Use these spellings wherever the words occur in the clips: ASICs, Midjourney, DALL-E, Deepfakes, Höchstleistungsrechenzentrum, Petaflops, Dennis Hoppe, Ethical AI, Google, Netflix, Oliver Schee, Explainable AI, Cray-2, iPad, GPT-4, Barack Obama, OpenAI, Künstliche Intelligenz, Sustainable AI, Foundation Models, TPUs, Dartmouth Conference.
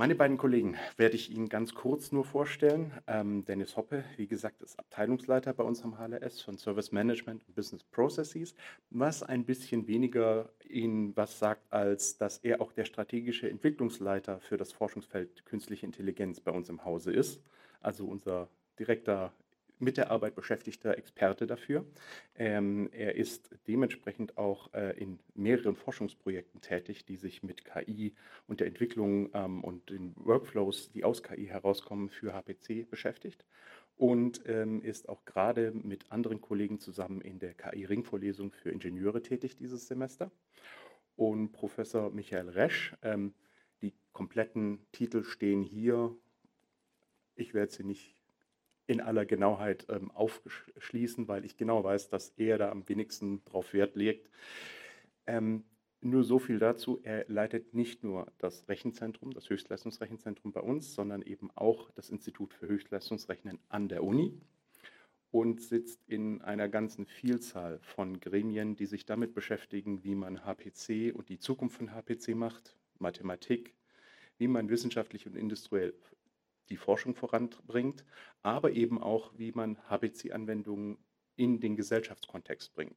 Meine beiden Kollegen werde ich Ihnen ganz kurz nur vorstellen. Dennis Hoppe, wie gesagt, ist Abteilungsleiter bei uns am HLS von Service Management und Business Processes, was ein bisschen weniger Ihnen was sagt, als dass er auch der strategische Entwicklungsleiter für das Forschungsfeld Künstliche Intelligenz bei uns im Hause ist, also unser direkter mit der Arbeit beschäftigter Experte dafür. Er ist dementsprechend auch in mehreren Forschungsprojekten tätig, die sich mit KI und der Entwicklung und den Workflows, die aus KI herauskommen, für HPC beschäftigt und ist auch gerade mit anderen Kollegen zusammen in der KI-Ringvorlesung für Ingenieure tätig dieses Semester. Und Professor Michael Resch, die kompletten Titel stehen hier. Ich werde sie nicht in aller Genauheit aufschließen, weil ich genau weiß, dass er da am wenigsten drauf Wert legt. Nur so viel dazu, er leitet nicht nur das Rechenzentrum, das Höchstleistungsrechenzentrum bei uns, sondern eben auch das Institut für Höchstleistungsrechnen an der Uni und sitzt in einer ganzen Vielzahl von Gremien, die sich damit beschäftigen, wie man HPC und die Zukunft von HPC macht, Mathematik, wie man wissenschaftlich und industriell die Forschung voranbringt, aber eben auch, wie man HPC-Anwendungen in den Gesellschaftskontext bringt.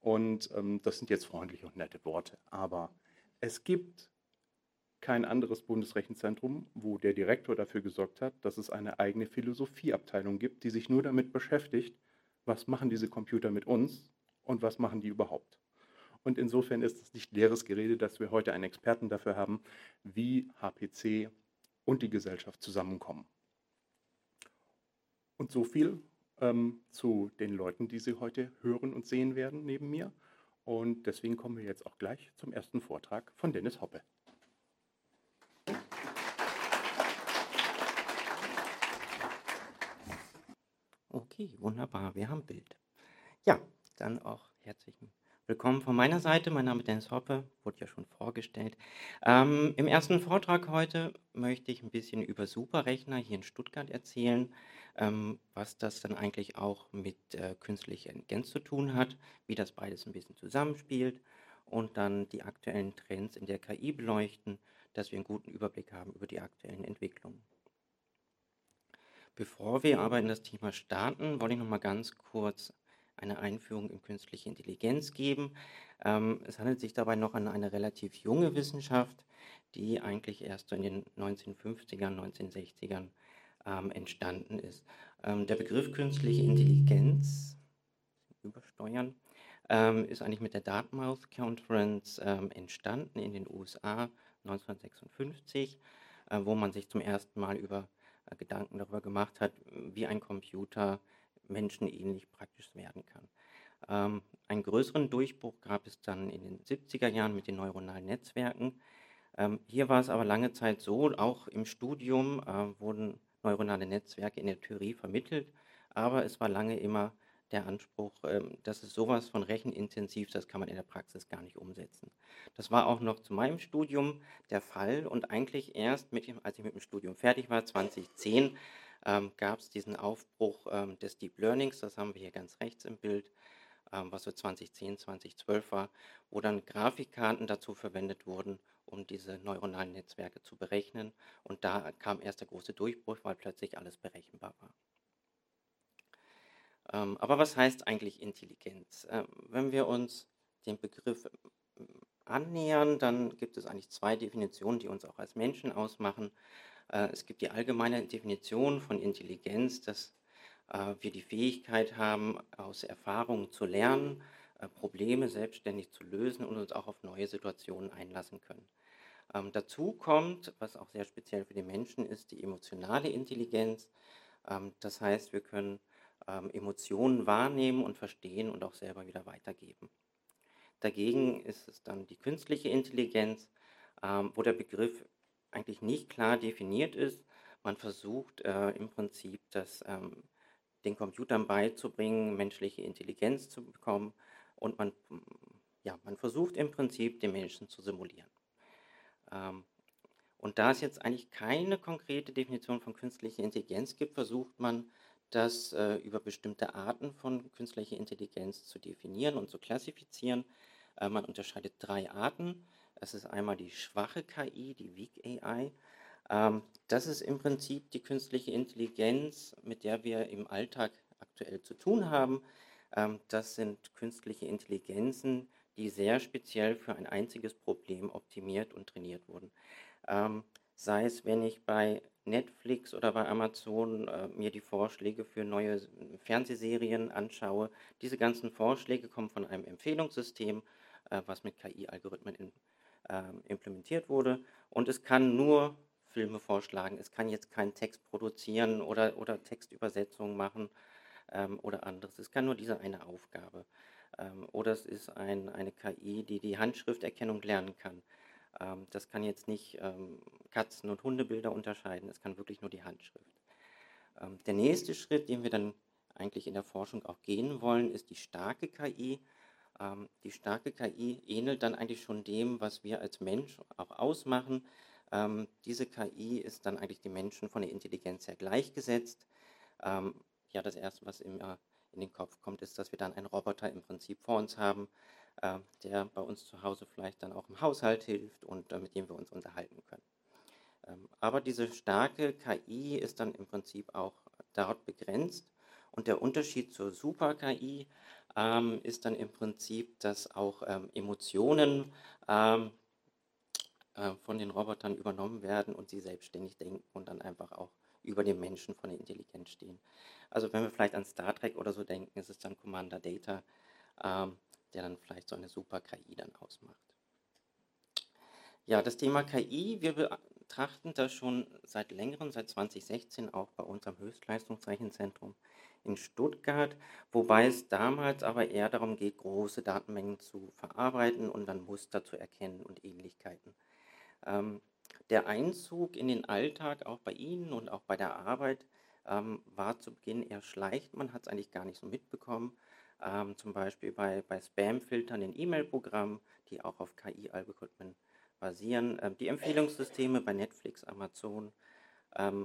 Und das sind jetzt freundliche und nette Worte, aber es gibt kein anderes Bundesrechenzentrum, wo der Direktor dafür gesorgt hat, dass es eine eigene Philosophieabteilung gibt, die sich nur damit beschäftigt, was machen diese Computer mit uns und was machen die überhaupt. Und insofern ist es nicht leeres Gerede, dass wir heute einen Experten dafür haben, wie HPC und die Gesellschaft zusammenkommen. Und so viel zu den Leuten, die Sie heute hören und sehen werden neben mir. Und deswegen kommen wir jetzt auch gleich zum ersten Vortrag von Dennis Hoppe. Okay, wunderbar, wir haben ein Bild. Ja, dann auch herzlichen Willkommen von meiner Seite, mein Name ist Dennis Hoppe, wurde ja schon vorgestellt. Im ersten Vortrag heute möchte ich ein bisschen über Superrechner hier in Stuttgart erzählen, was das dann eigentlich auch mit künstlicher Intelligenz zu tun hat, wie das beides ein bisschen zusammenspielt und dann die aktuellen Trends in der KI beleuchten, dass wir einen guten Überblick haben über die aktuellen Entwicklungen. Bevor wir aber in das Thema starten, wollte ich noch mal ganz kurz eine Einführung in künstliche Intelligenz geben. Es handelt sich dabei noch an eine relativ junge Wissenschaft, die eigentlich erst so in den 1950ern, 1960ern entstanden ist. Der Begriff künstliche Intelligenz, übersteuern, ist eigentlich mit der Dartmouth Conference entstanden in den USA 1956, wo man sich zum ersten Mal über Gedanken darüber gemacht hat, wie ein Computer menschenähnlich praktisch werden kann. Einen größeren Durchbruch gab es dann in den 70er Jahren mit den neuronalen Netzwerken. Hier war es aber lange Zeit so, auch im Studium wurden neuronale Netzwerke in der Theorie vermittelt, aber es war lange immer der Anspruch, das ist sowas von rechenintensiv, das kann man in der Praxis gar nicht umsetzen. Das war auch noch zu meinem Studium der Fall und eigentlich erst, als ich mit dem Studium fertig war, 2010, gab es diesen Aufbruch des Deep Learnings, das haben wir hier ganz rechts im Bild, was so 2010, 2012 war, wo dann Grafikkarten dazu verwendet wurden, um diese neuronalen Netzwerke zu berechnen. Und da kam erst der große Durchbruch, weil plötzlich alles berechenbar war. Aber was heißt eigentlich Intelligenz? Wenn wir uns den Begriff annähern, dann gibt es eigentlich zwei Definitionen, die uns auch als Menschen ausmachen. Es gibt die allgemeine Definition von Intelligenz, dass wir die Fähigkeit haben, aus Erfahrungen zu lernen, Probleme selbstständig zu lösen und uns auch auf neue Situationen einlassen können. Dazu kommt, was auch sehr speziell für den Menschen ist, die emotionale Intelligenz. Das heißt, wir können Emotionen wahrnehmen und verstehen und auch selber wieder weitergeben. Dagegen ist es dann die künstliche Intelligenz, wo der Begriff eigentlich nicht klar definiert ist. Man versucht im Prinzip, den Computern beizubringen, menschliche Intelligenz zu bekommen und man versucht im Prinzip, den Menschen zu simulieren. Und da es jetzt eigentlich keine konkrete Definition von künstlicher Intelligenz gibt, versucht man, das über bestimmte Arten von künstlicher Intelligenz zu definieren und zu klassifizieren. Man unterscheidet drei Arten. Es ist einmal die schwache KI, die Weak AI, Das ist im Prinzip die künstliche Intelligenz, mit der wir im Alltag aktuell zu tun haben. Das sind künstliche Intelligenzen, die sehr speziell für ein einziges Problem optimiert und trainiert wurden. Sei es, wenn ich bei Netflix oder bei Amazon mir die Vorschläge für neue Fernsehserien anschaue. Diese ganzen Vorschläge kommen von einem Empfehlungssystem, was mit KI-Algorithmen implementiert wurde. Und es kann nur Filme vorschlagen. Es kann jetzt keinen Text produzieren oder Textübersetzungen machen oder anderes. Es kann nur diese eine Aufgabe. Oder es ist eine KI, die die Handschrifterkennung lernen kann. Das kann jetzt nicht Katzen- und Hundebilder unterscheiden, es kann wirklich nur die Handschrift. Der nächste Schritt, den wir dann eigentlich in der Forschung auch gehen wollen, ist die starke KI. Die starke KI ähnelt dann eigentlich schon dem, was wir als Mensch auch ausmachen. Diese KI ist dann eigentlich dem Menschen von der Intelligenz her gleichgesetzt. Ja, das Erste, was immer in den Kopf kommt, ist, dass wir dann einen Roboter im Prinzip vor uns haben, der bei uns zu Hause vielleicht dann auch im Haushalt hilft und mit dem wir uns unterhalten können. Aber diese starke KI ist dann im Prinzip auch dort begrenzt. Und der Unterschied zur Super-KI ist dann im Prinzip, dass auch Emotionen von den Robotern übernommen werden und sie selbstständig denken und dann einfach auch über den Menschen von der Intelligenz stehen. Also wenn wir vielleicht an Star Trek oder so denken, ist es dann Commander Data, der dann vielleicht so eine Super-KI dann ausmacht. Ja, das Thema KI, wir betrachten das schon seit längerem, seit 2016 auch bei uns am Höchstleistungsrechenzentrum in Stuttgart, wobei es damals aber eher darum geht, große Datenmengen zu verarbeiten und dann Muster zu erkennen und Ähnlichkeiten. Der Einzug in den Alltag, auch bei Ihnen und auch bei der Arbeit, war zu Beginn eher schleichend. Man hat es eigentlich gar nicht so mitbekommen. Zum Beispiel bei Spam-Filtern in E-Mail-Programmen, die auch auf KI-Algorithmen basieren. Die Empfehlungssysteme bei Netflix, Amazon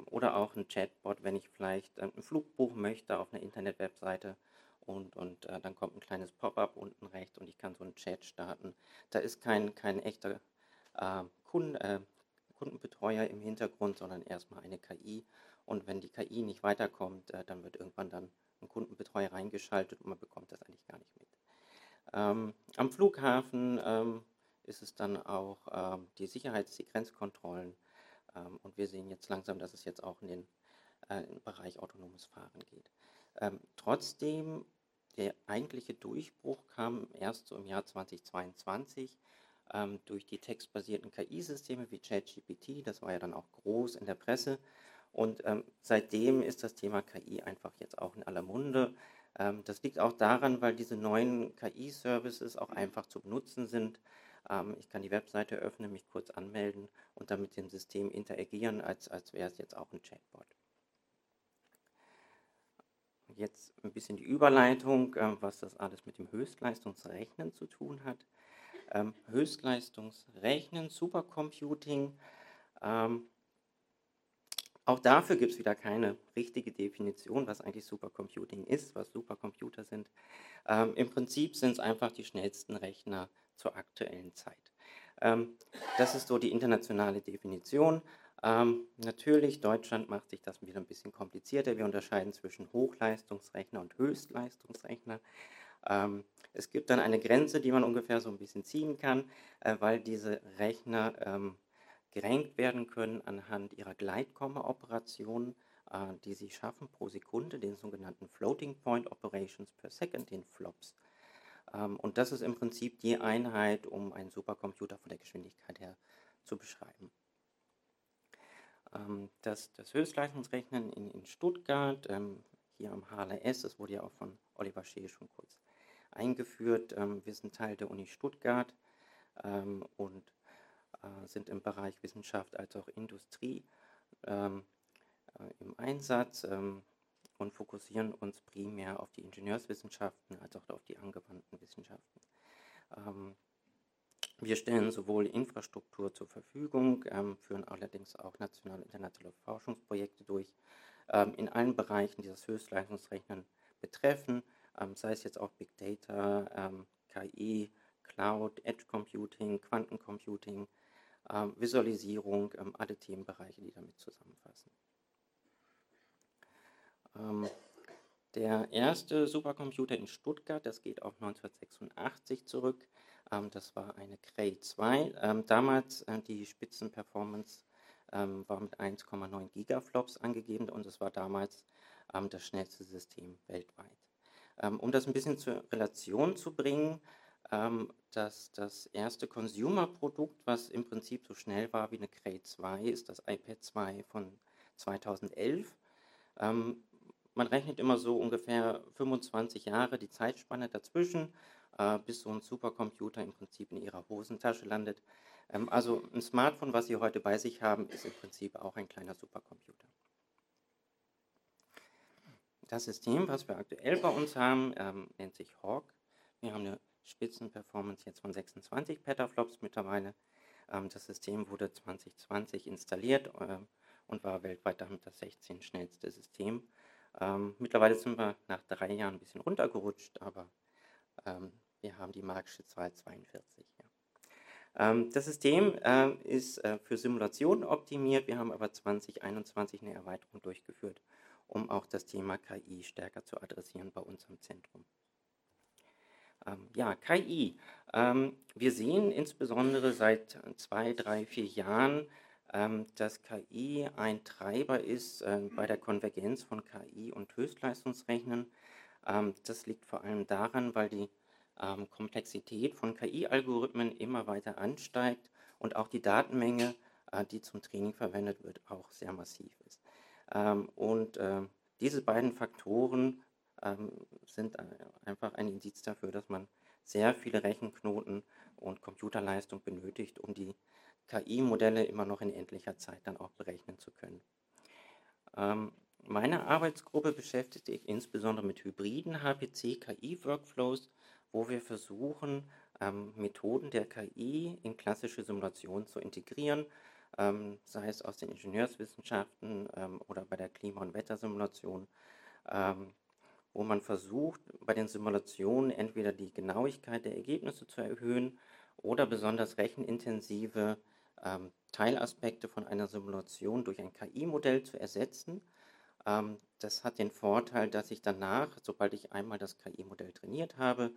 oder auch ein Chatbot, wenn ich vielleicht einen Flug buchen möchte auf einer Internet-Webseite und dann kommt ein kleines Pop-up unten rechts und ich kann so einen Chat starten. Da ist kein echter Kundenbetreuer im Hintergrund, sondern erstmal eine KI. Und wenn die KI nicht weiterkommt, dann wird irgendwann dann ein Kundenbetreuer reingeschaltet und man bekommt das eigentlich gar nicht mit. Am Flughafen ist es dann auch die die Grenzkontrollen. Und wir sehen jetzt langsam, dass es jetzt auch in den Bereich autonomes Fahren geht. Trotzdem, der eigentliche Durchbruch kam erst so im Jahr 2022 durch die textbasierten KI-Systeme wie ChatGPT. Das war ja dann auch groß in der Presse. Und seitdem ist das Thema KI einfach jetzt auch in aller Munde. Das liegt auch daran, weil diese neuen KI-Services auch einfach zu benutzen sind. Ich kann die Webseite öffnen, mich kurz anmelden und dann mit dem System interagieren, als wäre es jetzt auch ein Chatbot. Jetzt ein bisschen die Überleitung, was das alles mit dem Höchstleistungsrechnen zu tun hat. Höchstleistungsrechnen, Supercomputing. Auch dafür gibt es wieder keine richtige Definition, was eigentlich Supercomputing ist, was Supercomputer sind. Im Prinzip sind es einfach die schnellsten Rechner zur aktuellen Zeit. Das ist so die internationale Definition. Natürlich, Deutschland macht sich das wieder ein bisschen komplizierter. Wir unterscheiden zwischen Hochleistungsrechner und Höchstleistungsrechner. Es gibt dann eine Grenze, die man ungefähr so ein bisschen ziehen kann, weil diese Rechner gerankt werden können anhand ihrer Gleitkomma-Operationen, die sie schaffen pro Sekunde, den sogenannten Floating Point Operations Per Second, den Flops. Und das ist im Prinzip die Einheit, um einen Supercomputer von der Geschwindigkeit her zu beschreiben. Das Höchstleistungsrechnen in Stuttgart, hier am HLS, das wurde ja auch von Oliver Schee schon kurz eingeführt. Wir sind Teil der Uni Stuttgart und sind im Bereich Wissenschaft als auch Industrie im Einsatz und fokussieren uns primär auf die Ingenieurswissenschaften als auch auf die angewandten Wissenschaften. Wir stellen sowohl Infrastruktur zur Verfügung, führen allerdings auch nationale und internationale Forschungsprojekte durch, in allen Bereichen, die das Höchstleistungsrechnen betreffen, sei es jetzt auch Big Data, KI, Cloud, Edge Computing, Quantencomputing, Visualisierung, alle Themenbereiche, die damit zusammenfassen. Der erste Supercomputer in Stuttgart, das geht auf 1986 zurück, das war eine Cray-2. Damals die Spitzenperformance war mit 1,9 Gigaflops angegeben und es war damals das schnellste System weltweit. Um das ein bisschen zur Relation zu bringen, dass das erste Consumer-Produkt, was im Prinzip so schnell war wie eine Cray-2, ist das iPad 2 von 2011. Man rechnet immer so ungefähr 25 Jahre die Zeitspanne dazwischen, bis so ein Supercomputer im Prinzip in Ihrer Hosentasche landet. Also ein Smartphone, was Sie heute bei sich haben, ist im Prinzip auch ein kleiner Supercomputer. Das System, was wir aktuell bei uns haben, nennt sich Hawk. Wir haben eine Spitzenperformance jetzt von 26 Petaflops mittlerweile. Das System wurde 2020 installiert und war weltweit damit das 16. schnellste System. Mittlerweile sind wir nach 3 Jahren ein bisschen runtergerutscht, aber wir haben die magische Zahl 42. Ja. Das System ist für Simulationen optimiert. Wir haben aber 2021 eine Erweiterung durchgeführt, um auch das Thema KI stärker zu adressieren bei uns am Zentrum. Ja, KI. Wir sehen insbesondere seit 2, 3, 4 Jahren, dass KI ein Treiber ist bei der Konvergenz von KI und Höchstleistungsrechnen. Das liegt vor allem daran, weil die Komplexität von KI-Algorithmen immer weiter ansteigt und auch die Datenmenge, die zum Training verwendet wird, auch sehr massiv ist. Und diese beiden Faktoren sind einfach ein Indiz dafür, dass man sehr viele Rechenknoten und Computerleistung benötigt, um die KI-Modelle immer noch in endlicher Zeit dann auch berechnen zu können. Meine Arbeitsgruppe beschäftigt sich insbesondere mit hybriden HPC-KI-Workflows, wo wir versuchen, Methoden der KI in klassische Simulationen zu integrieren, sei es aus den Ingenieurswissenschaften oder bei der Klima- und Wettersimulation, wo man versucht, bei den Simulationen entweder die Genauigkeit der Ergebnisse zu erhöhen oder besonders rechenintensive Teilaspekte von einer Simulation durch ein KI-Modell zu ersetzen. Das hat den Vorteil, dass ich danach, sobald ich einmal das KI-Modell trainiert habe,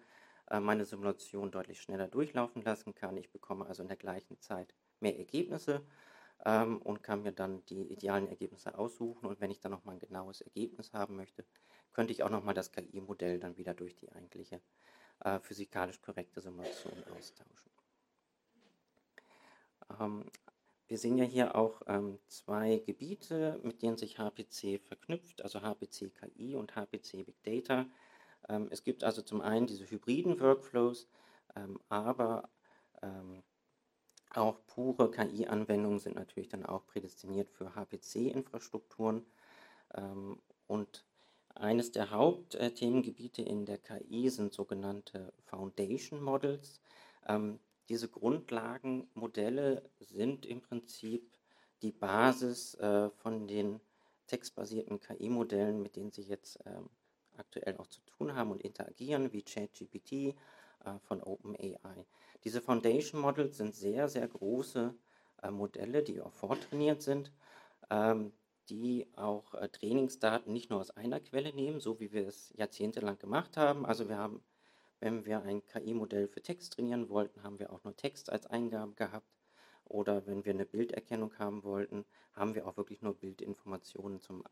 meine Simulation deutlich schneller durchlaufen lassen kann. Ich bekomme also in der gleichen Zeit mehr Ergebnisse und kann mir dann die idealen Ergebnisse aussuchen. Und wenn ich dann nochmal ein genaues Ergebnis haben möchte, könnte ich auch nochmal das KI-Modell dann wieder durch die eigentliche physikalisch korrekte Simulation austauschen. Wir sehen ja hier auch zwei Gebiete, mit denen sich HPC verknüpft, also HPC-KI und HPC-Big-Data. Es gibt also zum einen diese hybriden Workflows, aber auch pure KI-Anwendungen sind natürlich dann auch prädestiniert für HPC-Infrastrukturen. Und eines der Hauptthemengebiete in der KI sind sogenannte Foundation Models. Diese Grundlagenmodelle sind im Prinzip die Basis von den textbasierten KI-Modellen, mit denen Sie jetzt aktuell auch zu tun haben und interagieren, wie ChatGPT von OpenAI. Diese Foundation Models sind sehr, sehr große Modelle, die auch vortrainiert sind, die auch Trainingsdaten nicht nur aus einer Quelle nehmen, so wie wir es jahrzehntelang gemacht haben. Also wir haben, wenn wir ein KI-Modell für Text trainieren wollten, haben wir auch nur Text als Eingabe gehabt. Oder wenn wir eine Bilderkennung haben wollten, haben wir auch wirklich nur Bildinformationen zum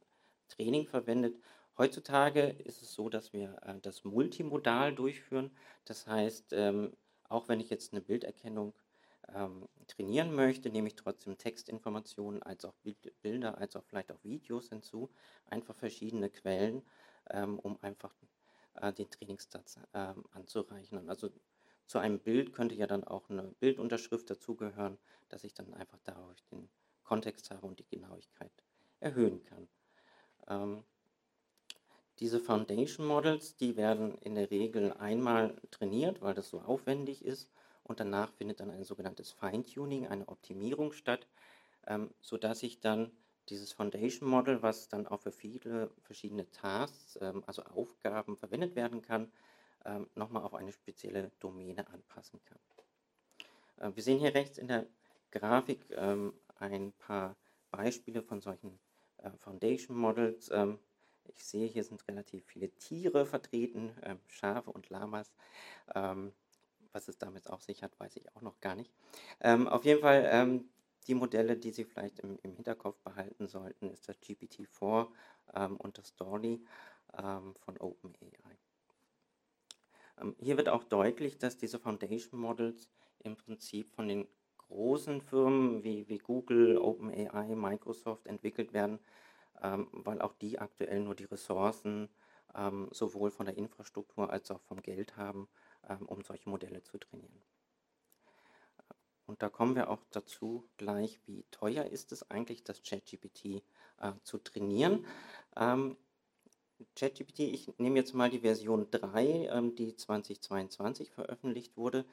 Training verwendet. Heutzutage ist es so, dass wir das multimodal durchführen. Das heißt, auch wenn ich jetzt eine Bilderkennung trainieren möchte, nehme ich trotzdem Textinformationen als auch Bilder, als auch vielleicht auch Videos hinzu, einfach verschiedene Quellen, um einfach den Trainingssatz anzureichern. Also zu einem Bild könnte ja dann auch eine Bildunterschrift dazugehören, dass ich dann einfach dadurch den Kontext habe und die Genauigkeit erhöhen kann. Diese Foundation Models, die werden in der Regel einmal trainiert, weil das so aufwendig ist. Und danach findet dann ein sogenanntes Feintuning, eine Optimierung statt, sodass ich dann dieses Foundation Model, was dann auch für viele verschiedene Tasks, also Aufgaben verwendet werden kann, nochmal auf eine spezielle Domäne anpassen kann. Wir sehen hier rechts in der Grafik ein paar Beispiele von solchen Foundation Models. Ich sehe, hier sind relativ viele Tiere vertreten, Schafe und Lamas. Was es damit auf sich hat, weiß ich auch noch gar nicht. Auf jeden Fall, die Modelle, die Sie vielleicht im Hinterkopf behalten sollten, ist das GPT-4 und das DALL-E von OpenAI. Hier wird auch deutlich, dass diese Foundation Models im Prinzip von den großen Firmen wie Google, OpenAI, Microsoft entwickelt werden, weil auch die aktuell nur die Ressourcen sowohl von der Infrastruktur als auch vom Geld haben, um solche Modelle zu trainieren. Und da kommen wir auch dazu gleich, wie teuer ist es eigentlich, das ChatGPT zu trainieren. ChatGPT, ich nehme jetzt mal die Version 3, die 2022 veröffentlicht wurde.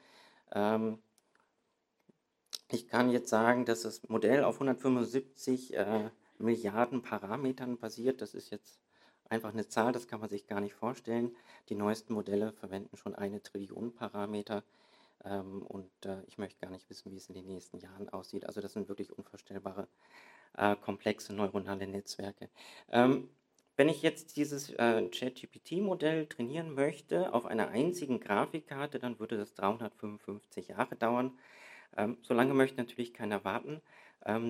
Ich kann jetzt sagen, dass das Modell auf 175 Milliarden Parametern basiert. Das ist jetzt einfach eine Zahl, das kann man sich gar nicht vorstellen. Die neuesten Modelle verwenden schon 1 Trillion Parameter. Und ich möchte gar nicht wissen, wie es in den nächsten Jahren aussieht. Also das sind wirklich unvorstellbare, komplexe neuronale Netzwerke. Wenn ich jetzt dieses ChatGPT-Modell trainieren möchte auf einer einzigen Grafikkarte, dann würde das 355 Jahre dauern. So lange möchte natürlich keiner warten.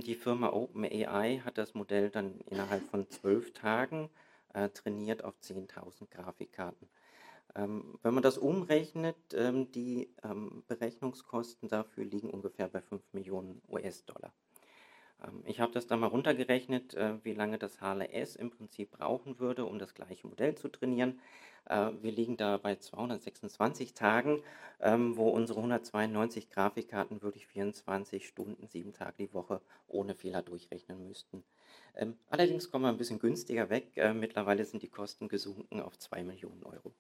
Die Firma OpenAI hat das Modell dann innerhalb von 12 Tagen trainiert auf 10.000 Grafikkarten. Wenn man das umrechnet, die Berechnungskosten dafür liegen ungefähr bei 5 Millionen US-Dollar. Ich habe das dann mal runtergerechnet, wie lange das HLS im Prinzip brauchen würde, um das gleiche Modell zu trainieren. Wir liegen da bei 226 Tagen, wo unsere 192 Grafikkarten wirklich 24 Stunden, 7 Tage die Woche ohne Fehler durchrechnen müssten. Allerdings kommen wir ein bisschen günstiger weg. Mittlerweile sind die Kosten gesunken auf 2 Millionen Euro.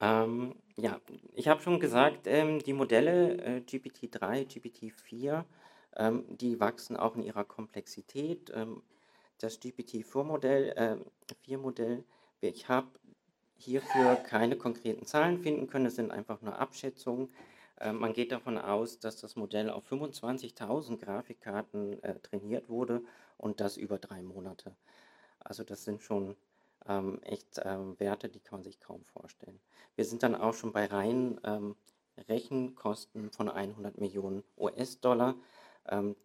Ja, ich habe schon gesagt, die Modelle GPT-3, GPT-4, die wachsen auch in ihrer Komplexität. Das GPT-4-Modell, ich habe hierfür keine konkreten Zahlen finden können, es sind einfach nur Abschätzungen. Man geht davon aus, dass das Modell auf 25.000 Grafikkarten trainiert wurde und das über 3 Monate. Also das sind schon echt Werte, die kann man sich kaum vorstellen. Wir sind dann auch schon bei reinen Rechenkosten von 100 Millionen US-Dollar.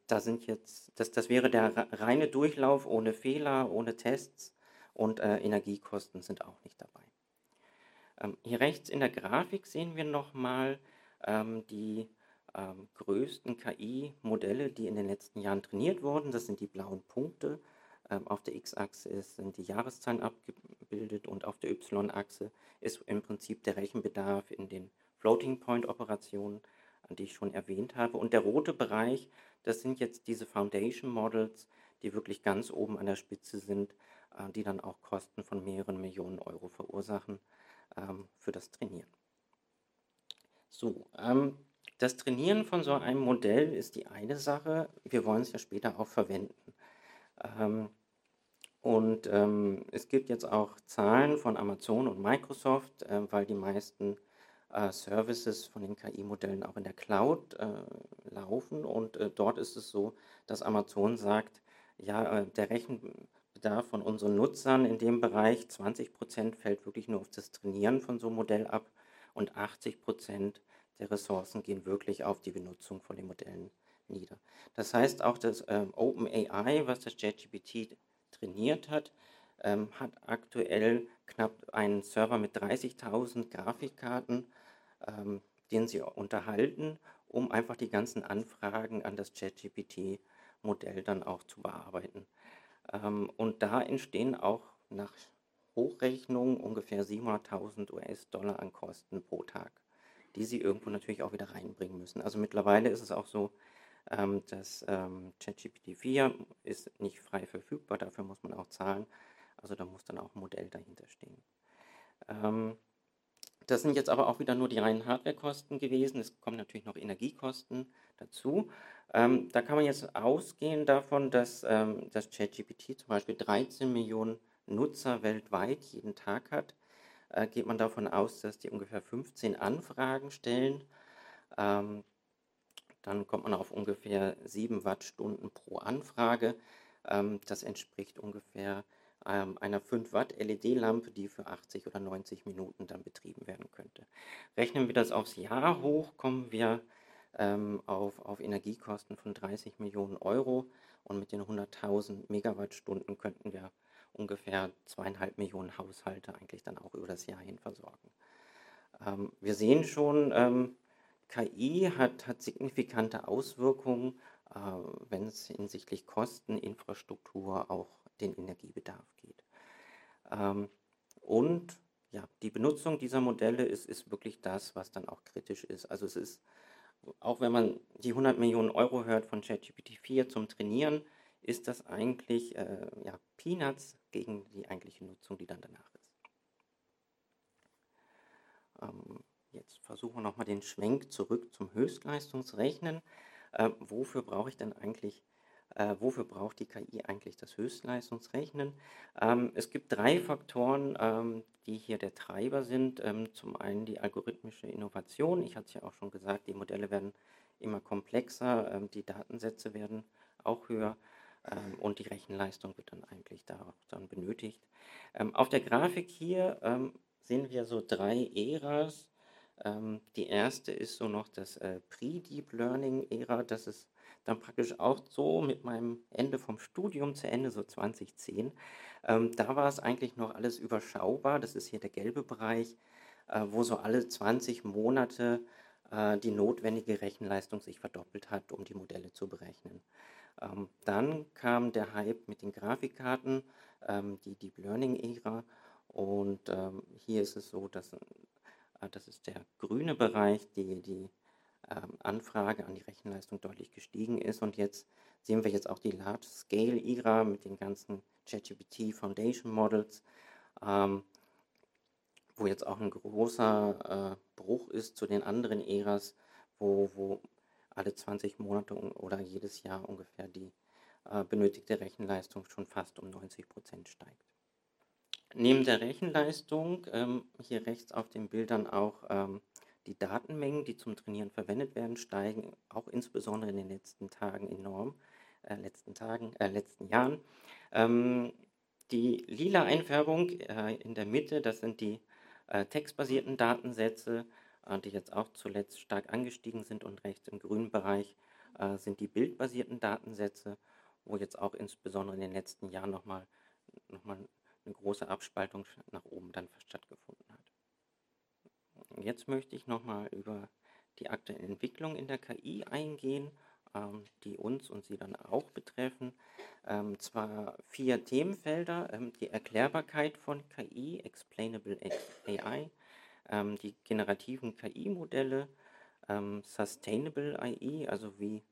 Da sind jetzt, das wäre der reine Durchlauf ohne Fehler, ohne Tests, und Energiekosten sind auch nicht dabei. Hier rechts in der Grafik sehen wir nochmal die größten KI-Modelle, die in den letzten Jahren trainiert wurden. Das sind die blauen Punkte. Auf der X-Achse sind die Jahreszahlen abgebildet und auf der Y-Achse ist im Prinzip der Rechenbedarf in den Floating Point Operationen, die ich schon erwähnt habe. Und der rote Bereich, das sind jetzt diese Foundation Models, die wirklich ganz oben an der Spitze sind, die dann auch Kosten von mehreren Millionen Euro verursachen für das Trainieren. So, das Trainieren von so einem Modell ist die eine Sache, wir wollen es ja später auch verwenden. Und es gibt jetzt auch Zahlen von Amazon und Microsoft, weil die meisten Services von den KI-Modellen auch in der Cloud laufen. Und dort ist es so, dass Amazon sagt, ja, der Rechenbedarf von unseren Nutzern in dem Bereich, 20% fällt wirklich nur auf das Trainieren von so einem Modell ab und 80% der Ressourcen gehen wirklich auf die Benutzung von den Modellen nieder. Das heißt, auch das OpenAI, was das ChatGPT trainiert hat, hat aktuell knapp einen Server mit 30.000 Grafikkarten, den sie unterhalten, um einfach die ganzen Anfragen an das ChatGPT-Modell dann auch zu bearbeiten. Und da entstehen auch nach Hochrechnung ungefähr 700.000 US-Dollar an Kosten pro Tag, die sie irgendwo natürlich auch wieder reinbringen müssen. Also mittlerweile ist es auch so, das ChatGPT 4 ist nicht frei verfügbar, dafür muss man auch zahlen, also da muss dann auch ein Modell dahinter stehen. Das sind jetzt aber auch wieder nur die reinen Hardwarekosten gewesen, es kommen natürlich noch Energiekosten dazu. Da kann man jetzt ausgehen davon, dass das ChatGPT zum Beispiel 13 Millionen Nutzer weltweit jeden Tag hat, geht man davon aus, dass die ungefähr 15 Anfragen stellen. dann kommt man auf ungefähr 7 Wattstunden pro Anfrage. Das entspricht ungefähr einer 5 Watt LED-Lampe, die für 80 oder 90 Minuten dann betrieben werden könnte. Rechnen wir das aufs Jahr hoch, kommen wir auf Energiekosten von 30 Millionen Euro und mit den 100.000 Megawattstunden könnten wir ungefähr 2,5 Millionen Haushalte eigentlich dann auch über das Jahr hin versorgen. Wir sehen schon, KI hat signifikante Auswirkungen, wenn es hinsichtlich Kosten, Infrastruktur, auch den Energiebedarf geht. Und ja, die Benutzung dieser Modelle ist wirklich das, was dann auch kritisch ist. Also es ist, auch wenn man die 100 Millionen Euro hört von ChatGPT-4 zum Trainieren, ist das eigentlich Peanuts gegen die eigentliche Nutzung, die dann danach ist. Jetzt versuchen wir nochmal den Schwenk zurück zum Höchstleistungsrechnen. Wofür braucht die KI eigentlich das Höchstleistungsrechnen? Es gibt 3 Faktoren, die hier der Treiber sind. Zum einen die algorithmische Innovation. Ich hatte es ja auch schon gesagt, die Modelle werden immer komplexer, die Datensätze werden auch höher. Und die Rechenleistung wird dann eigentlich da auch dann benötigt. Auf der Grafik hier sehen wir so 3 Äras. Die erste ist so noch das Pre-Deep Learning-Ära. Das ist dann praktisch auch so mit meinem Ende vom Studium zu Ende, so 2010. Da war es eigentlich noch alles überschaubar. Das ist hier der gelbe Bereich, wo so alle 20 Monate die notwendige Rechenleistung sich verdoppelt hat, um die Modelle zu berechnen. Dann kam der Hype mit den Grafikkarten, die Deep Learning-Ära, und hier ist es so, dass das ist der grüne Bereich, die Anfrage an die Rechenleistung deutlich gestiegen ist, und jetzt sehen wir jetzt auch die Large-Scale-Ära mit den ganzen ChatGPT Foundation Models, wo jetzt auch ein großer Bruch ist zu den anderen Äras, wo alle 20 Monate oder jedes Jahr ungefähr die benötigte Rechenleistung schon fast um 90% steigt. Neben der Rechenleistung, hier rechts auf den Bildern auch die Datenmengen, die zum Trainieren verwendet werden, steigen auch insbesondere in den letzten Tagen enorm, letzten Jahren. Die lila Einfärbung in der Mitte, das sind die textbasierten Datensätze, die jetzt auch zuletzt stark angestiegen sind, und rechts im grünen Bereich sind die bildbasierten Datensätze, wo jetzt auch insbesondere in den letzten Jahren nochmal eine große Abspaltung nach oben dann stattgefunden hat. Jetzt möchte ich nochmal über die aktuelle Entwicklung in der KI eingehen, die uns und Sie dann auch betreffen. Zwar 4 Themenfelder, die Erklärbarkeit von KI, Explainable AI, die generativen KI-Modelle, Sustainable AI, also wie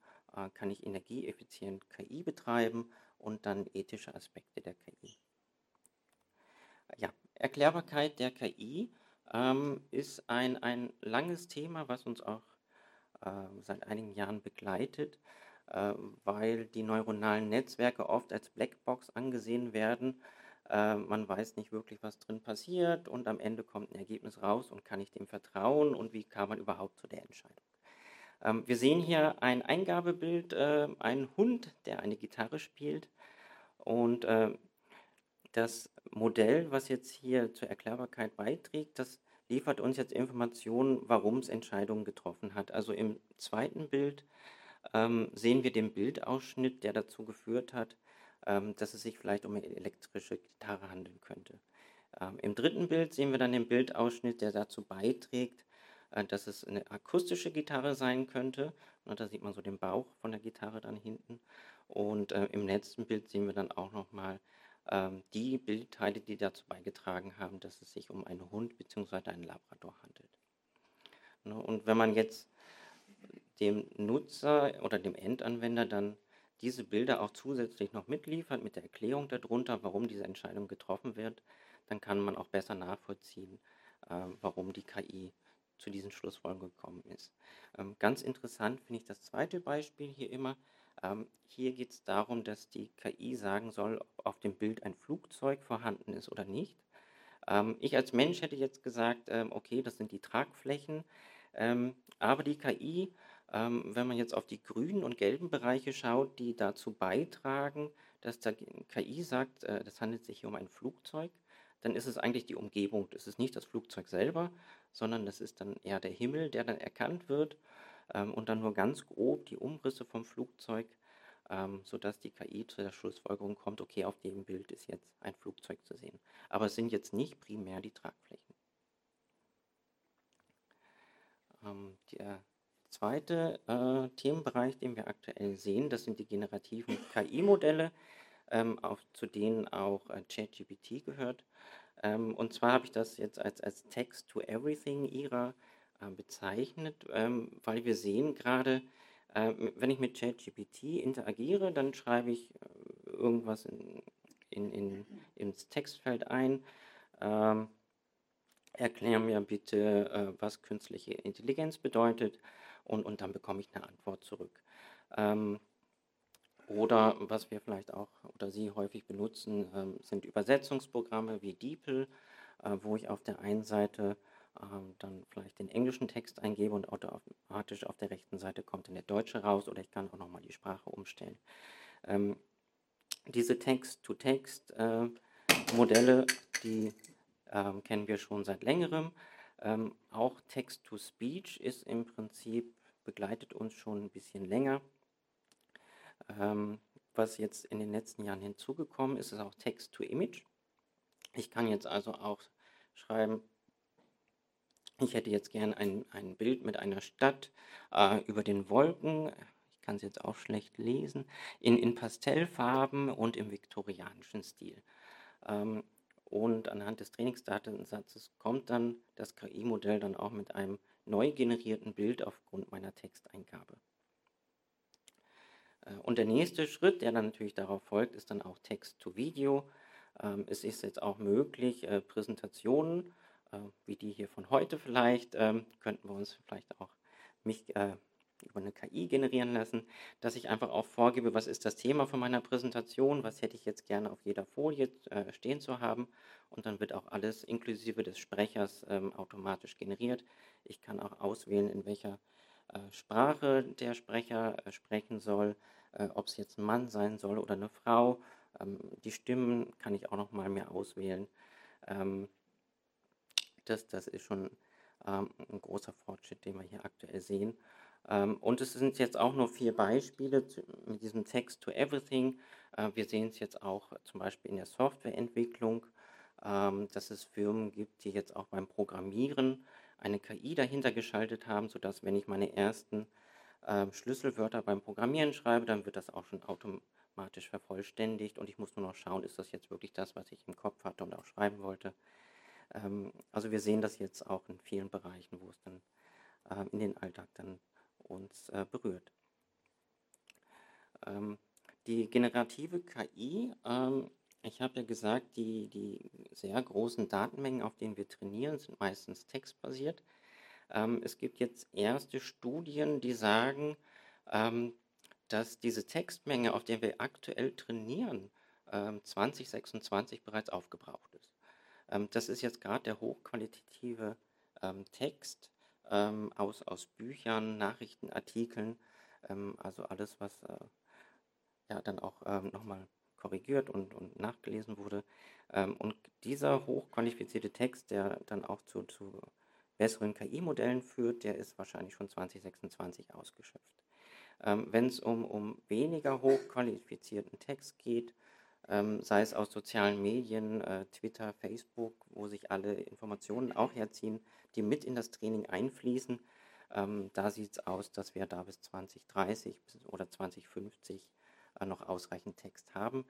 kann ich energieeffizient KI betreiben, und dann ethische Aspekte der KI. Ja, Erklärbarkeit der KI ist ein langes Thema, was uns auch seit einigen Jahren begleitet, weil die neuronalen Netzwerke oft als Blackbox angesehen werden. Man weiß nicht wirklich, was drin passiert, und am Ende kommt ein Ergebnis raus, und kann ich dem vertrauen, und wie kam man überhaupt zu der Entscheidung? Wir sehen hier ein Eingabebild, einen Hund, der eine Gitarre spielt, und das Modell, was jetzt hier zur Erklärbarkeit beiträgt, das liefert uns jetzt Informationen, warum es Entscheidungen getroffen hat. Also im zweiten Bild sehen wir den Bildausschnitt, der dazu geführt hat, dass es sich vielleicht um eine elektrische Gitarre handeln könnte. Im dritten Bild sehen wir dann den Bildausschnitt, der dazu beiträgt, dass es eine akustische Gitarre sein könnte. Und da sieht man so den Bauch von der Gitarre dann hinten. Und im letzten Bild sehen wir dann auch nochmal die Bildteile, die dazu beigetragen haben, dass es sich um einen Hund bzw. einen Labrador handelt. Und wenn man jetzt dem Nutzer oder dem Endanwender dann diese Bilder auch zusätzlich noch mitliefert, mit der Erklärung darunter, warum diese Entscheidung getroffen wird, dann kann man auch besser nachvollziehen, warum die KI zu diesen Schlussfolgerungen gekommen ist. Ganz interessant finde ich das zweite Beispiel hier immer. Hier geht es darum, dass die KI sagen soll, ob auf dem Bild ein Flugzeug vorhanden ist oder nicht. Ich als Mensch hätte jetzt gesagt, okay, das sind die Tragflächen, aber die KI Wenn man jetzt auf die grünen und gelben Bereiche schaut, die dazu beitragen, dass der KI sagt, das handelt sich hier um ein Flugzeug, dann ist es eigentlich die Umgebung. Es ist nicht das Flugzeug selber, sondern das ist dann eher der Himmel, der dann erkannt wird und dann nur ganz grob die Umrisse vom Flugzeug, sodass die KI zu der Schlussfolgerung kommt, okay, auf dem Bild ist jetzt ein Flugzeug zu sehen. Aber es sind jetzt nicht primär die Tragflächen. Der zweite Themenbereich, den wir aktuell sehen, das sind die generativen KI-Modelle, zu denen auch ChatGPT gehört. Und zwar habe ich das jetzt als Text-to-Everything-IRA bezeichnet, weil wir sehen gerade, wenn ich mit ChatGPT interagiere, dann schreibe ich irgendwas ins Textfeld ein, erkläre mir bitte, was künstliche Intelligenz bedeutet, und dann bekomme ich eine Antwort zurück. Oder was wir vielleicht auch oder Sie häufig benutzen, sind Übersetzungsprogramme wie DeepL, wo ich auf der einen Seite dann vielleicht den englischen Text eingebe und automatisch auf der rechten Seite kommt dann der deutsche raus, oder ich kann auch nochmal die Sprache umstellen. Diese Text-to-Text-Modelle, die kennen wir schon seit längerem. Auch Text-to-Speech ist im Prinzip, begleitet uns schon ein bisschen länger. Was jetzt in den letzten Jahren hinzugekommen ist, ist auch Text-to-Image. Ich kann jetzt also auch schreiben, ich hätte jetzt gern ein Bild mit einer Stadt über den Wolken, ich kann es jetzt auch schlecht lesen, in Pastellfarben und im viktorianischen Stil. Und anhand des Trainingsdatensatzes kommt dann das KI-Modell dann auch mit einem neu generierten Bild aufgrund meiner Texteingabe. Und der nächste Schritt, der dann natürlich darauf folgt, ist dann auch Text-to-Video. Es ist jetzt auch möglich, Präsentationen, wie die hier von heute vielleicht, könnten wir uns vielleicht auch über eine KI generieren lassen, dass ich einfach auch vorgebe, was ist das Thema von meiner Präsentation, was hätte ich jetzt gerne auf jeder Folie stehen zu haben, und dann wird auch alles inklusive des Sprechers automatisch generiert. Ich kann auch auswählen, in welcher Sprache der Sprecher sprechen soll, ob es jetzt ein Mann sein soll oder eine Frau. Die Stimmen kann ich auch noch mal mehr auswählen. Das ist schon ein großer Fortschritt, den wir hier aktuell sehen. Und es sind jetzt auch nur 4 Beispiele mit diesem Text-to-Everything. Wir sehen es jetzt auch zum Beispiel in der Softwareentwicklung, dass es Firmen gibt, die jetzt auch beim Programmieren eine KI dahinter geschaltet haben, sodass, wenn ich meine ersten Schlüsselwörter beim Programmieren schreibe, dann wird das auch schon automatisch vervollständigt und ich muss nur noch schauen, ist das jetzt wirklich das, was ich im Kopf hatte und auch schreiben wollte. Also wir sehen das jetzt auch in vielen Bereichen, wo es dann in den Alltag dann uns berührt. Die generative KI, ich habe ja gesagt, die sehr großen Datenmengen, auf denen wir trainieren, sind meistens textbasiert. Es gibt jetzt erste Studien, die sagen, dass diese Textmenge, auf der wir aktuell trainieren, 2026 bereits aufgebraucht ist. Das ist jetzt gerade der hochqualitative Text aus Büchern, Nachrichtenartikeln, also alles, was ja dann auch nochmal korrigiert und nachgelesen wurde. Und dieser hochqualifizierte Text, der dann auch zu besseren KI-Modellen führt, der ist wahrscheinlich schon 2026 ausgeschöpft. Wenn es um weniger hochqualifizierten Text geht, sei es aus sozialen Medien, Twitter, Facebook, wo sich alle Informationen auch herziehen, die mit in das Training einfließen, da sieht es aus, dass wir da bis 2030 oder 2050 noch ausreichend Text haben.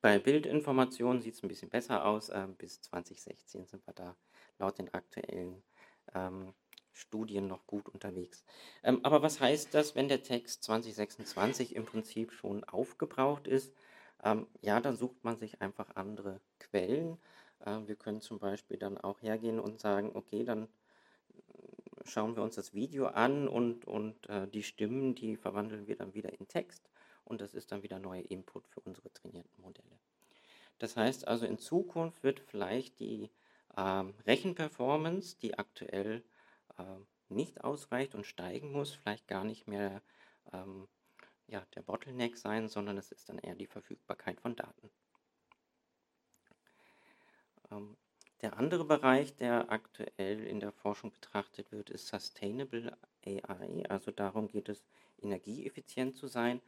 Bei Bildinformationen sieht es ein bisschen besser aus. Bis 2016 sind wir da laut den aktuellen Studien noch gut unterwegs. Aber was heißt das, wenn der Text 2026 im Prinzip schon aufgebraucht ist? Ja, dann sucht man sich einfach andere Quellen. Wir können zum Beispiel dann auch hergehen und sagen, okay, dann schauen wir uns das Video an und die Stimmen, die verwandeln wir dann wieder in Text, und das ist dann wieder neuer Input für unsere trainierten Modelle. Das heißt also, in Zukunft wird vielleicht die Rechenperformance, die aktuell nicht ausreicht und steigen muss, vielleicht gar nicht mehr der Bottleneck sein, sondern es ist dann eher die Verfügbarkeit von Daten. Der andere Bereich, der aktuell in der Forschung betrachtet wird, ist Sustainable AI. Also darum geht es, energieeffizient zu sein.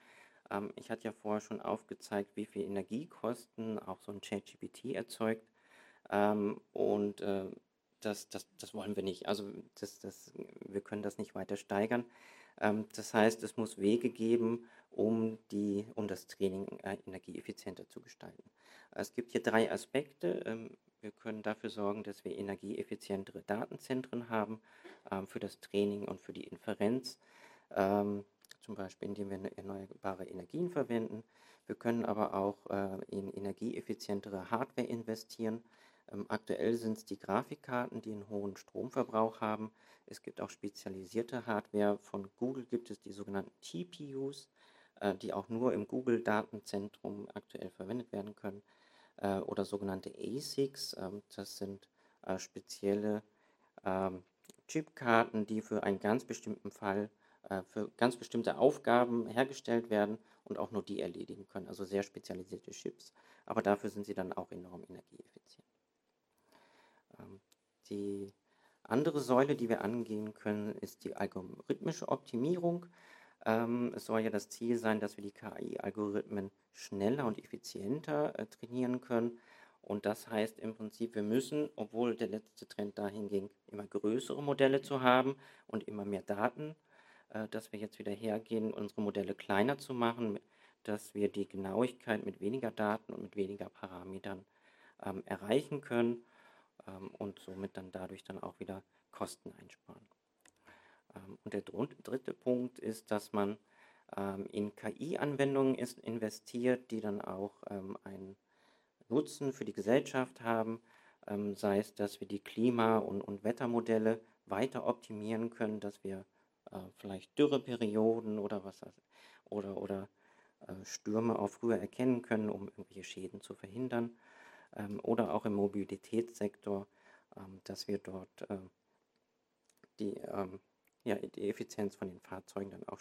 Ich hatte ja vorher schon aufgezeigt, wie viel Energiekosten auch so ein ChatGPT erzeugt. Das wollen wir nicht. Also wir können das nicht weiter steigern. Das heißt, es muss Wege geben, um das Training energieeffizienter zu gestalten. Es gibt hier drei Aspekte. Wir können dafür sorgen, dass wir energieeffizientere Datenzentren haben für das Training und für die Inferenz, zum Beispiel indem wir erneuerbare Energien verwenden. Wir können aber auch in energieeffizientere Hardware investieren. Aktuell sind es die Grafikkarten, die einen hohen Stromverbrauch haben. Es gibt auch spezialisierte Hardware. Von Google gibt es die sogenannten TPUs, die auch nur im Google-Datenzentrum aktuell verwendet werden können. Oder sogenannte ASICs, das sind spezielle Chipkarten, die für einen ganz bestimmten Fall, für ganz bestimmte Aufgaben hergestellt werden und auch nur die erledigen können. Also sehr spezialisierte Chips, aber dafür sind sie dann auch enorm energieeffizient. Die andere Säule, die wir angehen können, ist die algorithmische Optimierung. Es soll ja das Ziel sein, dass wir die KI-Algorithmen schneller und effizienter trainieren können. Und das heißt im Prinzip, wir müssen, obwohl der letzte Trend dahin ging, immer größere Modelle zu haben und immer mehr Daten, dass wir jetzt wieder hergehen, unsere Modelle kleiner zu machen, dass wir die Genauigkeit mit weniger Daten und mit weniger Parametern erreichen können und somit dann dadurch dann auch wieder Kosten einsparen. Und der dritte Punkt ist, dass man in KI-Anwendungen investiert, die dann auch einen Nutzen für die Gesellschaft haben, sei es, dass wir die Klima- und Wettermodelle weiter optimieren können, dass wir vielleicht Dürreperioden oder Stürme auch früher erkennen können, um irgendwelche Schäden zu verhindern, oder auch im Mobilitätssektor, dass wir dort die Effizienz von den Fahrzeugen dann auch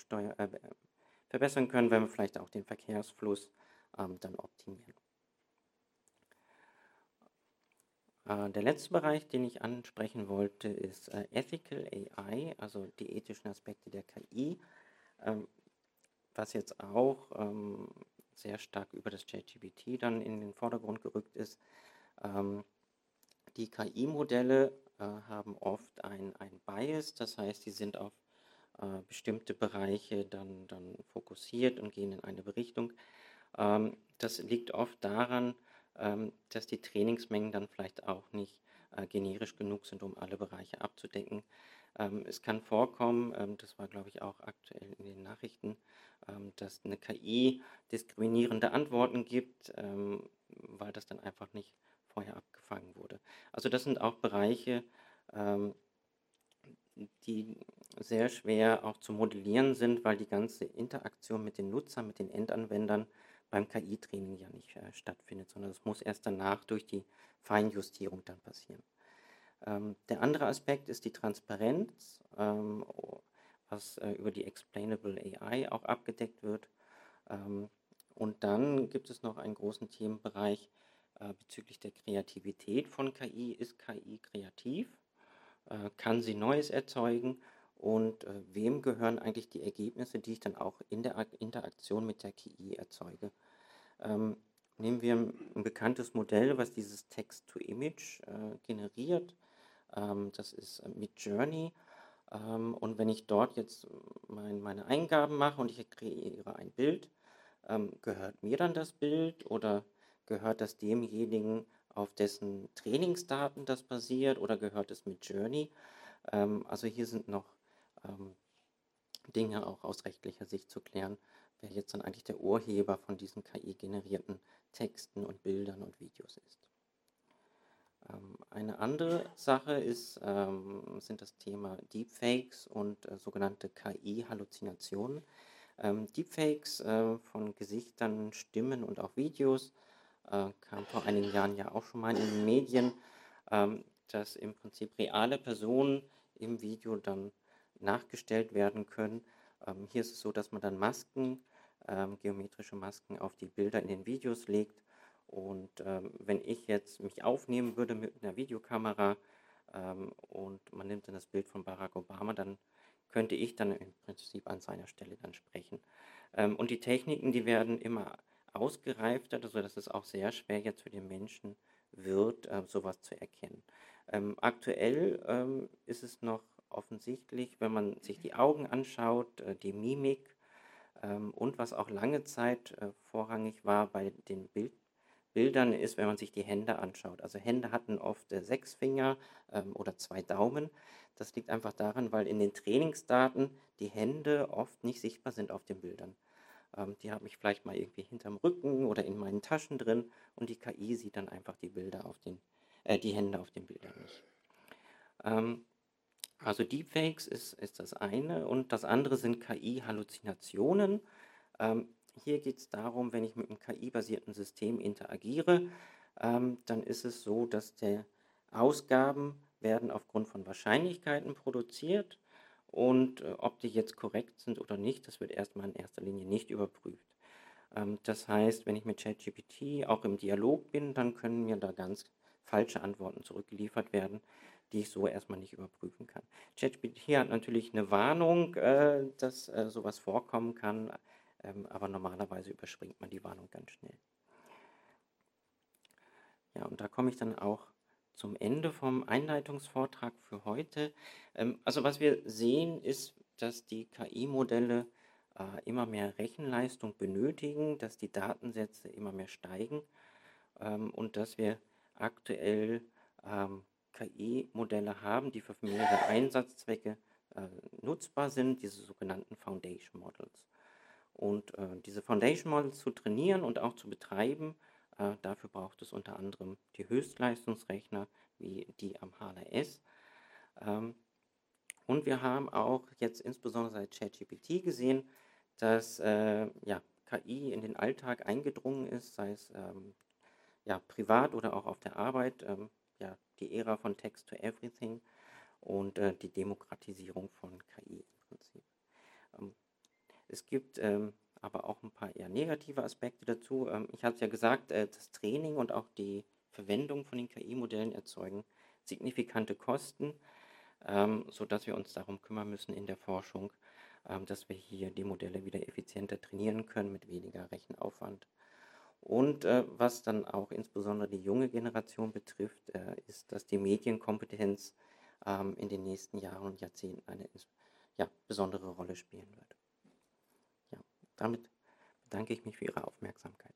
verbessern können, wenn wir vielleicht auch den Verkehrsfluss dann optimieren. Der letzte Bereich, den ich ansprechen wollte, ist Ethical AI, also die ethischen Aspekte der KI, was jetzt auch sehr stark über das ChatGPT dann in den Vordergrund gerückt ist. Die KI-Modelle haben oft ein Bias, das heißt, sie sind auf bestimmte Bereiche dann fokussiert und gehen in eine Richtung. Das liegt oft daran, dass die Trainingsmengen dann vielleicht auch nicht generisch genug sind, um alle Bereiche abzudecken. Es kann vorkommen, das war glaube ich auch aktuell in den Nachrichten, dass eine KI diskriminierende Antworten gibt, weil das dann einfach nicht vorher abgefangen wurde. Also das sind auch Bereiche, die sehr schwer auch zu modellieren sind, weil die ganze Interaktion mit den Nutzern, mit den Endanwendern beim KI-Training ja nicht stattfindet, sondern es muss erst danach durch die Feinjustierung dann passieren. Der andere Aspekt ist die Transparenz, was über die Explainable AI auch abgedeckt wird. Und dann gibt es noch einen großen Themenbereich, bezüglich der Kreativität von KI. Ist KI kreativ? Kann sie Neues erzeugen? Und wem gehören eigentlich die Ergebnisse, die ich dann auch in der Interaktion mit der KI erzeuge? Nehmen wir ein bekanntes Modell, was dieses Text-to-Image generiert. Das ist Midjourney. Und wenn ich dort jetzt meine Eingaben mache und ich kreiere ein Bild, gehört mir dann das Bild oder gehört das demjenigen, auf dessen Trainingsdaten das basiert, oder gehört es Midjourney? Also hier sind noch Dinge auch aus rechtlicher Sicht zu klären, wer jetzt dann eigentlich der Urheber von diesen KI-generierten Texten und Bildern und Videos ist. Eine andere Sache sind das Thema Deepfakes und sogenannte KI-Halluzinationen. Deepfakes von Gesichtern, Stimmen und auch Videos kam vor einigen Jahren ja auch schon mal in den Medien, dass im Prinzip reale Personen im Video dann nachgestellt werden können. Hier ist es so, dass man dann Masken, geometrische Masken auf die Bilder in den Videos legt. Und wenn ich jetzt mich aufnehmen würde mit einer Videokamera und man nimmt dann das Bild von Barack Obama, dann könnte ich dann im Prinzip an seiner Stelle dann sprechen. Und die Techniken, die werden immer ausgereifter, sodass es auch sehr schwer jetzt für den Menschen wird, sowas zu erkennen. Aktuell ist es noch offensichtlich, wenn man sich die Augen anschaut, die Mimik und was auch lange Zeit vorrangig war bei den Bildern ist, wenn man sich die Hände anschaut. Also Hände hatten oft 6 Finger oder 2 Daumen. Das liegt einfach daran, weil in den Trainingsdaten die Hände oft nicht sichtbar sind auf den Bildern. Die habe ich vielleicht mal irgendwie hinterm Rücken oder in meinen Taschen drin und die KI sieht dann einfach die Bilder auf den, die Hände auf den Bildern nicht. Also Deepfakes ist das eine und das andere sind KI-Halluzinationen. Hier geht es darum, wenn ich mit einem KI-basierten System interagiere, dann ist es so, dass die Ausgaben werden aufgrund von Wahrscheinlichkeiten produziert und ob die jetzt korrekt sind oder nicht, das wird erstmal in erster Linie nicht überprüft. Das heißt, wenn ich mit ChatGPT auch im Dialog bin, dann können mir da ganz falsche Antworten zurückgeliefert werden, die ich so erstmal nicht überprüfen kann. ChatGPT hat natürlich eine Warnung, dass sowas vorkommen kann, aber normalerweise überspringt man die Warnung ganz schnell. Ja, und da komme ich dann auch zum Ende vom Einleitungsvortrag für heute. Also was wir sehen ist, dass die KI-Modelle immer mehr Rechenleistung benötigen, dass die Datensätze immer mehr steigen und dass wir aktuell KI-Modelle haben, die für mehrere Einsatzzwecke nutzbar sind, diese sogenannten Foundation Models. Und diese Foundation Models zu trainieren und auch zu betreiben, dafür braucht es unter anderem die Höchstleistungsrechner, wie die am HLS. Und wir haben auch jetzt insbesondere seit ChatGPT gesehen, dass KI in den Alltag eingedrungen ist, sei es privat oder auch auf der Arbeit, die Ära von Text to Everything und die Demokratisierung von KI im Prinzip. Es gibt aber auch ein paar eher negative Aspekte dazu. Ich habe es ja gesagt, das Training und auch die Verwendung von den KI-Modellen erzeugen signifikante Kosten, sodass wir uns darum kümmern müssen in der Forschung, dass wir hier die Modelle wieder effizienter trainieren können mit weniger Rechenaufwand. Und was dann auch insbesondere die junge Generation betrifft, ist, dass die Medienkompetenz in den nächsten Jahren und Jahrzehnten eine besondere Rolle spielen wird. Damit bedanke ich mich für Ihre Aufmerksamkeit.